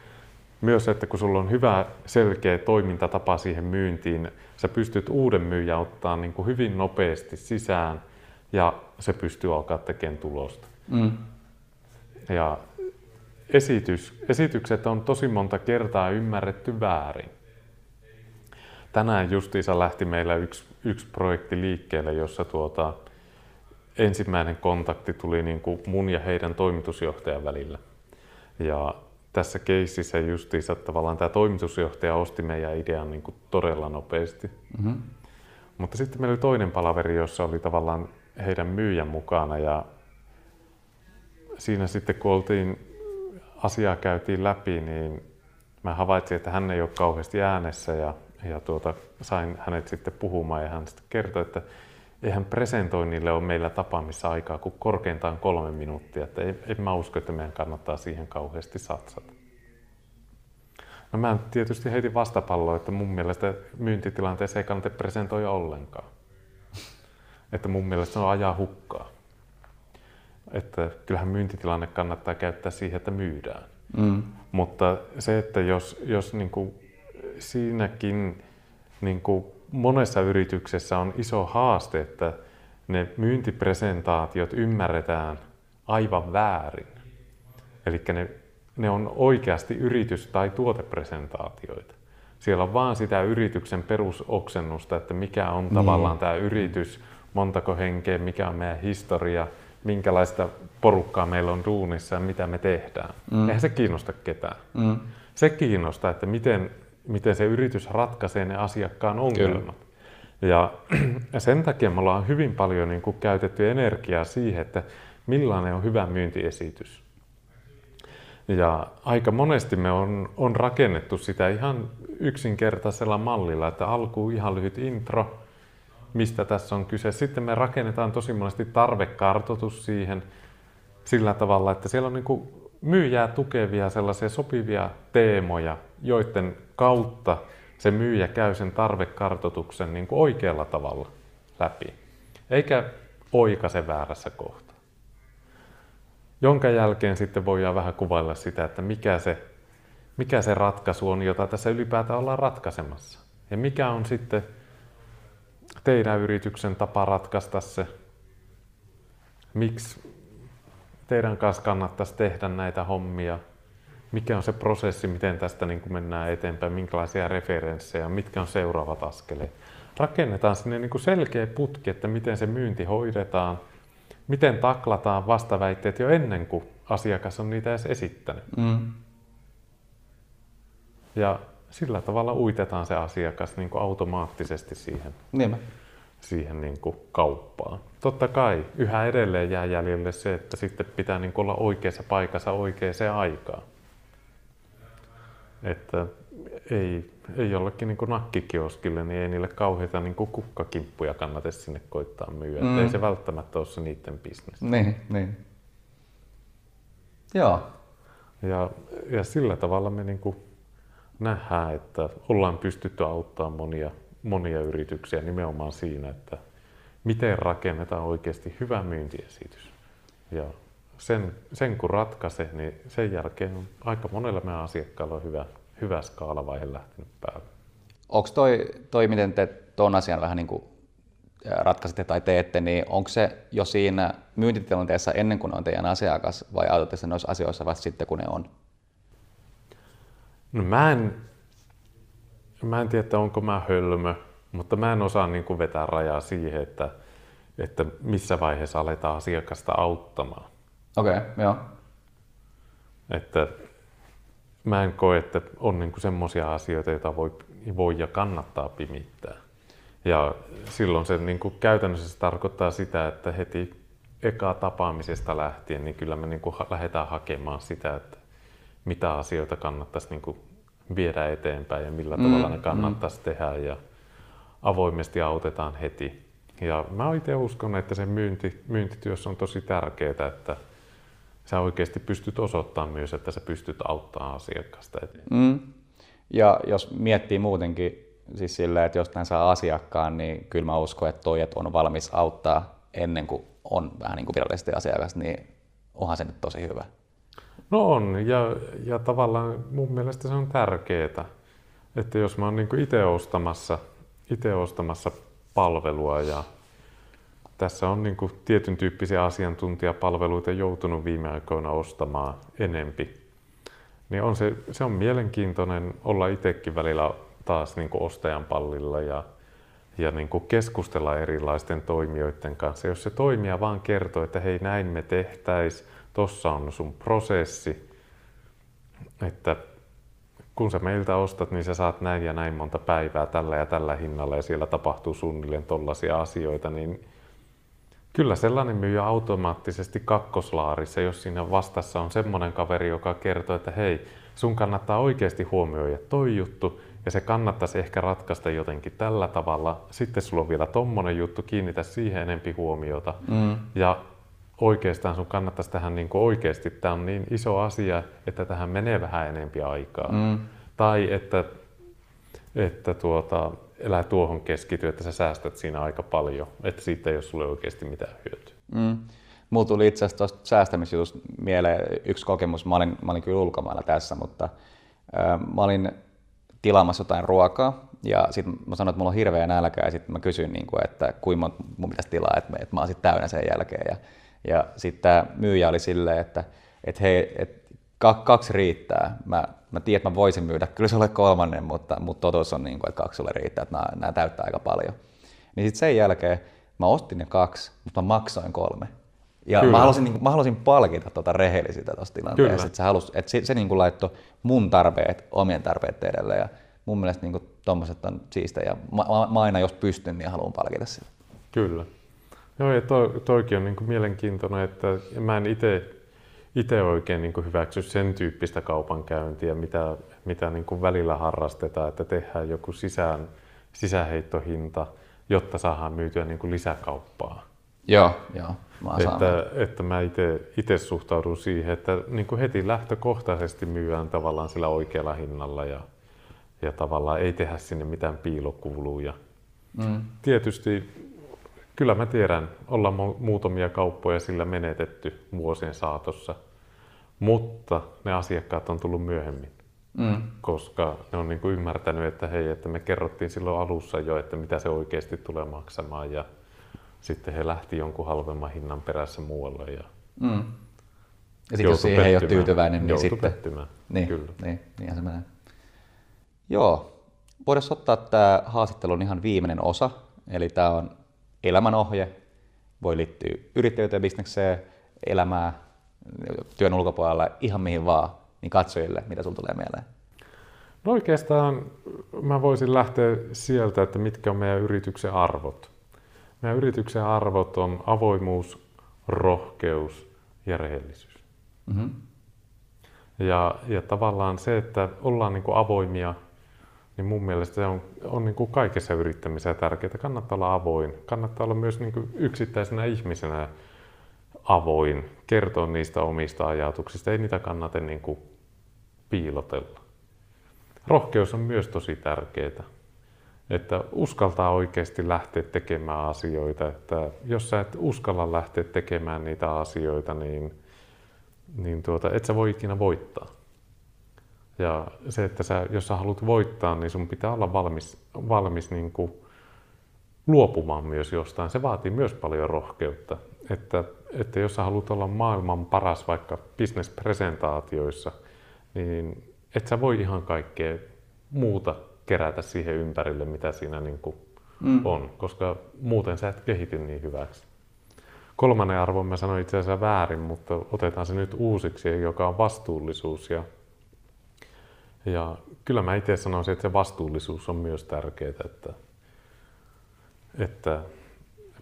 Myös, että kun sulla on hyvä selkeä toimintatapa siihen myyntiin, sä pystyt uuden myyjän ottaa niin kuin hyvin nopeasti sisään ja se pystyy alkaa tekemään tulosta. Ja esitykset on tosi monta kertaa ymmärretty väärin. Tänään justiinsa lähti meillä yksi projekti liikkeelle, jossa ensimmäinen kontakti tuli niin kuin mun ja heidän toimitusjohtajan välillä. Ja tässä keississä justiinsa tavallaan tämä toimitusjohtaja osti meidän idean niin kuin todella nopeasti. Mm-hmm. Mutta sitten meillä oli toinen palaveri, jossa oli tavallaan heidän myyjän mukana, ja siinä sitten kun asiaa käytiin läpi, niin mä havaitsin, että hän ei ole kauheasti äänessä, ja sain hänet sitten puhumaan, ja hän sitten kertoi, että eihän presentoinnille ole meillä tapaamissa aikaa kuin korkeintaan 3 minuuttia, että en mä usko, että meidän kannattaa siihen kauheasti satsata. No mä tietysti heitin vastapalloa, että mun mielestä myyntitilanteessa ei kannata presentoida ollenkaan. Että mun mielestä se on ajaa hukkaa. Että kyllähän myyntitilanne kannattaa käyttää siihen, että myydään. Mm. Mutta se, että jos niin kuin siinäkin niin kuin monessa yrityksessä on iso haaste, että ne myyntipresentaatiot ymmärretään aivan väärin. Elikkä ne on oikeasti yritys- tai tuotepresentaatioita. Siellä on vaan sitä yrityksen perusoksennusta, että mikä on tavallaan tämä yritys, montako henkeä, mikä on meidän historia, minkälaista porukkaa meillä on duunissa ja mitä me tehdään. Eihän se kiinnosta ketään. Se kiinnostaa, että miten se yritys ratkaisee ne asiakkaan ongelmat. Ja sen takia me ollaan hyvin paljon niin kuin käytetty energiaa siihen, että millainen on hyvä myyntiesitys. Ja aika monesti me on rakennettu sitä ihan yksinkertaisella mallilla, että alkuun ihan lyhyt intro, mistä tässä on kyse. Sitten me rakennetaan tosi monesti tarvekartoitus siihen sillä tavalla, että siellä on niin kuin myyjää tukevia sellaisia sopivia teemoja, joiden kautta se myyjä käy sen tarvekartoituksen niin kuin oikealla tavalla läpi, eikä oikaise väärässä kohtaa. Jonka jälkeen sitten voidaan vähän kuvailla sitä, että mikä se ratkaisu on, jota tässä ylipäätään ollaan ratkaisemassa. Ja mikä on sitten teidän yrityksen tapa ratkaista se, miksi teidän kanssa kannattaisi tehdä näitä hommia, mikä on se prosessi, miten tästä niin kuin mennään eteenpäin, minkälaisia referenssejä, mitkä on seuraavat askeleet. Rakennetaan sinne niin kuin selkeä putki, että miten se myynti hoidetaan. Miten taklataan vastaväitteet jo ennen kuin asiakas on niitä edes esittänyt. Ja sillä tavalla uitetaan se asiakas niin kuin automaattisesti siihen niin kuin kauppaan. Totta kai yhä edelleen jää jäljelle se, että sitten pitää niin kuin olla oikeassa paikassa oikeaan aikaan. Että ei jollekin niin kuin nakkikioskille, niin ei niille kauheita niin kuin kukkakimppuja kannata sinne koittaa myyä. Ei se välttämättä ole se niiden bisnes. Niin. Joo. Ja sillä tavalla me niin kuin nähdään, että ollaan pystytty auttamaan monia yrityksiä nimenomaan siinä, että miten rakennetaan oikeasti hyvä myyntiesitys. Ja sen kun ratkaisee, niin sen jälkeen on aika monella meidän asiakkailla on hyvä skaalavaihe lähtenyt päälle. Onko toi miten te tuon asian vähän niin kuin ratkaisitte tai teette, niin onko se jo siinä myyntitilanteessa ennen kuin on teidän asiakas vai autatte sen noissa asioissa vasta sitten kun ne on? No mä en tiedä, onko mä hölmö, mutta mä en osaa niin kuin vetää rajaa siihen, että missä vaiheessa aletaan asiakasta auttamaan. Okei, joo. Että mä en koe, että on niinku semmoisia asioita, joita voi ja kannattaa pimittää. Ja silloin se niinku käytännössä se tarkoittaa sitä, että heti ekaa tapaamisesta lähtien, niin kyllä me niinku lähdetään hakemaan sitä, että mitä asioita kannattaisi niinku viedä eteenpäin ja millä tavalla ne kannattaisi tehdä. Ja avoimesti autetaan heti. Ja mä itse uskon, että se myyntityössä on tosi tärkeää, että sä oikeasti pystyt osoittamaan myös, että sä pystyt auttamaan asiakasta eteenpäin. Ja jos miettii muutenkin, siis silleen, että jos tän saa asiakkaan, niin kyllä mä uskon, että toi, että on valmis auttaa ennen kuin on vähän niin kuin virallisesti asiakas, niin onhan se nyt tosi hyvä. No on, ja tavallaan mun mielestä se on tärkeetä, että jos mä oon niin kuin ite ostamassa palvelua ja tässä on niin kuin tietyn tyyppisiä asiantuntijapalveluita joutunut viime aikoina ostamaan enempi. Niin se on mielenkiintoinen olla itsekin välillä taas niin kuin ostajan pallilla ja niin kuin keskustella erilaisten toimijoiden kanssa. Jos se toimija vaan kertoo, että hei näin me tehtäis, tossa on sun prosessi, että kun sä meiltä ostat, niin sä saat näin ja näin monta päivää tällä ja tällä hinnalla ja siellä tapahtuu suunnilleen tollaisia asioita, niin kyllä sellainen myyjä automaattisesti kakkoslaarissa, jos siinä vastassa on semmoinen kaveri, joka kertoo, että hei, sun kannattaa oikeasti huomioida toi juttu ja se kannattaisi ehkä ratkaista jotenkin tällä tavalla. Sitten sulla on vielä tommonen juttu, kiinnitä siihen enempi huomiota. Ja oikeastaan sun kannattaisi tähän niin kuin oikeasti, tämä on niin iso asia, että tähän menee vähän enempi aikaa. Tai että elä tuohon keskity, että sä säästät siinä aika paljon, että siitä ei ole sulle oikeasti mitään hyötyä. Mulla tuli itse asiassa tuosta säästämisjutusta mieleen yksi kokemus. Mä olin kyllä ulkomailla tässä, mutta mä olin tilaamassa jotain ruokaa ja sitten mä sanoin, että mulla on hirveä nälkä ja sitten mä kysyin, että kuinka monta mun pitäisi tilaa, että mä oon sitten täynnä sen jälkeen. Ja sitten tämä myyjä oli silleen, että hei, kaksi riittää. Mä tiedän, että mä voisin myydä kyllä sulle kolmannen, mutta totuus on, että kaksi sulle riittää, että nämä täyttää aika paljon. Niin sitten sen jälkeen mä ostin ne kaksi, mutta mä maksoin kolme. Ja mä halusin palkita rehellisyyttä tuossa tilanteessa, että se laittoi mun tarpeet omien tarpeet edelle. Ja mun mielestä tommoset on siistejä. Mä aina jos pystyn, niin haluan palkita sitä. Kyllä. Joo, ja toikin on mielenkiintoinen, että mä en itse oikein hyväksy sen tyyppistä kaupankäyntiä, mitä välillä harrastetaan, että tehdään joku sisäänheittohinta, jotta saadaan myytyä lisäkauppaa. Joo. Että mä itse suhtaudun siihen, että heti lähtökohtaisesti myydään tavallaan sillä oikealla hinnalla ja tavallaan ei tehdä sinne mitään piilokuluja. Tietysti kyllä mä tiedän, ollaan muutamia kauppoja sillä menetetty vuosien saatossa, mutta ne asiakkaat on tullut myöhemmin, koska ne on ymmärtänyt, että hei, että me kerrottiin silloin alussa jo, että mitä se oikeasti tulee maksamaan ja sitten he lähti jonkun halvemman hinnan perässä muualle. Ja sitten jos siihen ei ole tyytyväinen, niin sitten... Niinhän se menee. Joo, voidaan ottaa tämä haastattelun ihan viimeinen osa, eli tämä on elämänohje. Voi liittyä yrittäjyyteen, bisnekseen, elämään, työn ulkopuolella, ihan mihin vaan, niin katsojille, mitä sinulla tulee mieleen? No oikeastaan mä voisin lähteä sieltä, että mitkä on meidän yrityksen arvot. Meidän yrityksen arvot on avoimuus, rohkeus ja rehellisyys. Ja tavallaan se, että ollaan avoimia, niin mun mielestä se on kaikessa yrittämisessä tärkeää. Kannattaa olla avoin, kannattaa olla myös yksittäisenä ihmisenä avoin, kertoa niistä omista ajatuksista, ei niitä kannata piilotella. Rohkeus on myös tosi tärkeää. Että uskaltaa oikeasti lähteä tekemään asioita, että jos sä et uskalla lähteä tekemään niitä asioita, niin et sä voi ikinä voittaa. Ja se, että jos sä haluat voittaa, niin sun pitää olla valmis luopumaan myös jostain. Se vaatii myös paljon rohkeutta. Että jos sä haluat olla maailman paras vaikka business-presentaatioissa, niin et sä voi ihan kaikkea muuta kerätä siihen ympärille, mitä siinä on, koska muuten sä et kehity niin hyväksi. Kolmannen arvon mä sanoin itse asiassa väärin, mutta otetaan se nyt uusiksi, joka on vastuullisuus. Ja kyllä mä itse sanoisin, että se vastuullisuus on myös tärkeää, että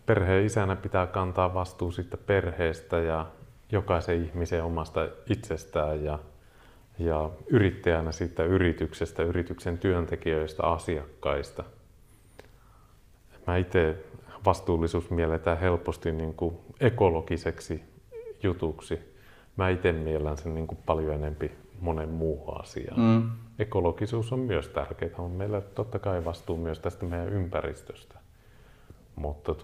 perheen isänä pitää kantaa vastuu siitä perheestä ja jokaisen ihmisen omasta itsestään ja yrittäjänä siitä yrityksestä, yrityksen työntekijöistä, asiakkaista. Mä itse vastuullisuus mielletään helposti ekologiseksi jutuksi. Mä itse miellän sen paljon enempi monen muuhun asiaan. Ekologisuus on myös tärkeää. On meillä totta kai vastuu myös tästä meidän ympäristöstä. Mutta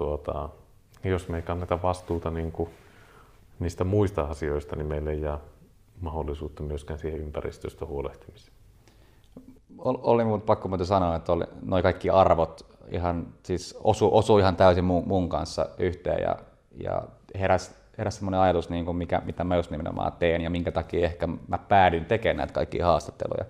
jos me ei kanneta vastuuta niistä muista asioista, niin meille ei jää mahdollisuutta myöskään siihen ympäristöstä huolehtimiseen. Oli mun pakko muuten sanoa, että nuo kaikki arvot osuu ihan täysin mun kanssa yhteen ja heräsi semmoinen ajatus, mitä mä just nimenomaan teen ja minkä takia ehkä mä päädyin tekemään näitä kaikkia haastatteluja.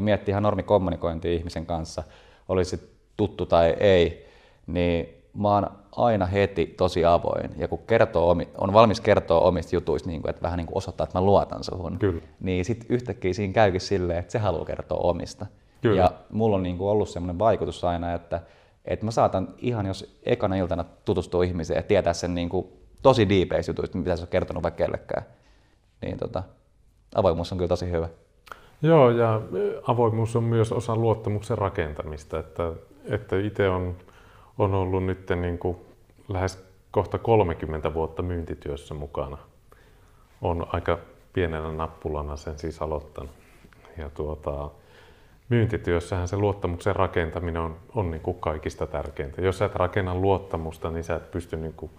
Miettii ihan normikommunikointia ihmisen kanssa, oli se tuttu tai ei, niin mä oon aina heti tosi avoin ja kun on valmis kertoa omista jutuista, niin kuin, että vähän niin kuin osoittaa, että mä luotan suhun, kyllä, niin sitten yhtäkkiä siinä käykin silleen, että se haluaa kertoa omista. Kyllä. Ja mulla on niin kuin ollut sellainen vaikutus aina, että mä saatan ihan jos ekana iltana tutustua ihmiseen ja tietää sen niin kuin tosi diipeistä jutuista, mitä sä oot kertonut vaikka kellekään. Niin avoimuus on kyllä tosi hyvä. Joo, ja avoimuus on myös osa luottamuksen rakentamista, että itse on ollut nyt niin kuin lähes kohta 30 vuotta myyntityössä mukana. On aika pienenä nappulana sen siis aloittanut. Ja myyntityössähän se luottamuksen rakentaminen on niin kuin kaikista tärkeintä. Jos sä et rakenna luottamusta, niin sä et pysty, niin kuin,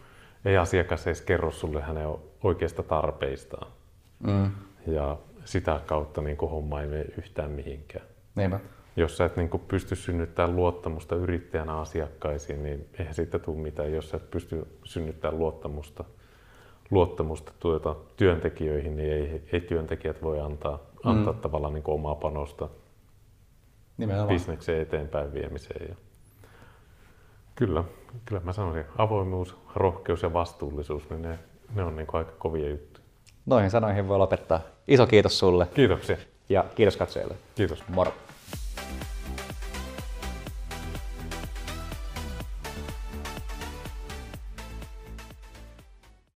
ei asiakas edes kerro sulle hänen oikeasta tarpeistaan. Mm. Ja sitä kautta niin kuin homma ei mene yhtään mihinkään. Niinpä. Jos sä et niin kuin pysty synnyttämään luottamusta yrittäjänä asiakkaisiin, niin eihän siitä tule mitään. Jos sä et pysty synnyttämään luottamusta työntekijöihin, niin ei työntekijät voi antaa tavallaan niin kuin omaa panosta bisneksen eteenpäin viemiseen. Ja kyllä mä sanoisin, avoimuus, rohkeus ja vastuullisuus, niin ne on niin kuin aika kovia juttuja. Noihin sanoihin voi lopettaa. Iso kiitos sulle. Kiitoksia. Ja kiitos katsojille. Kiitos. Moro.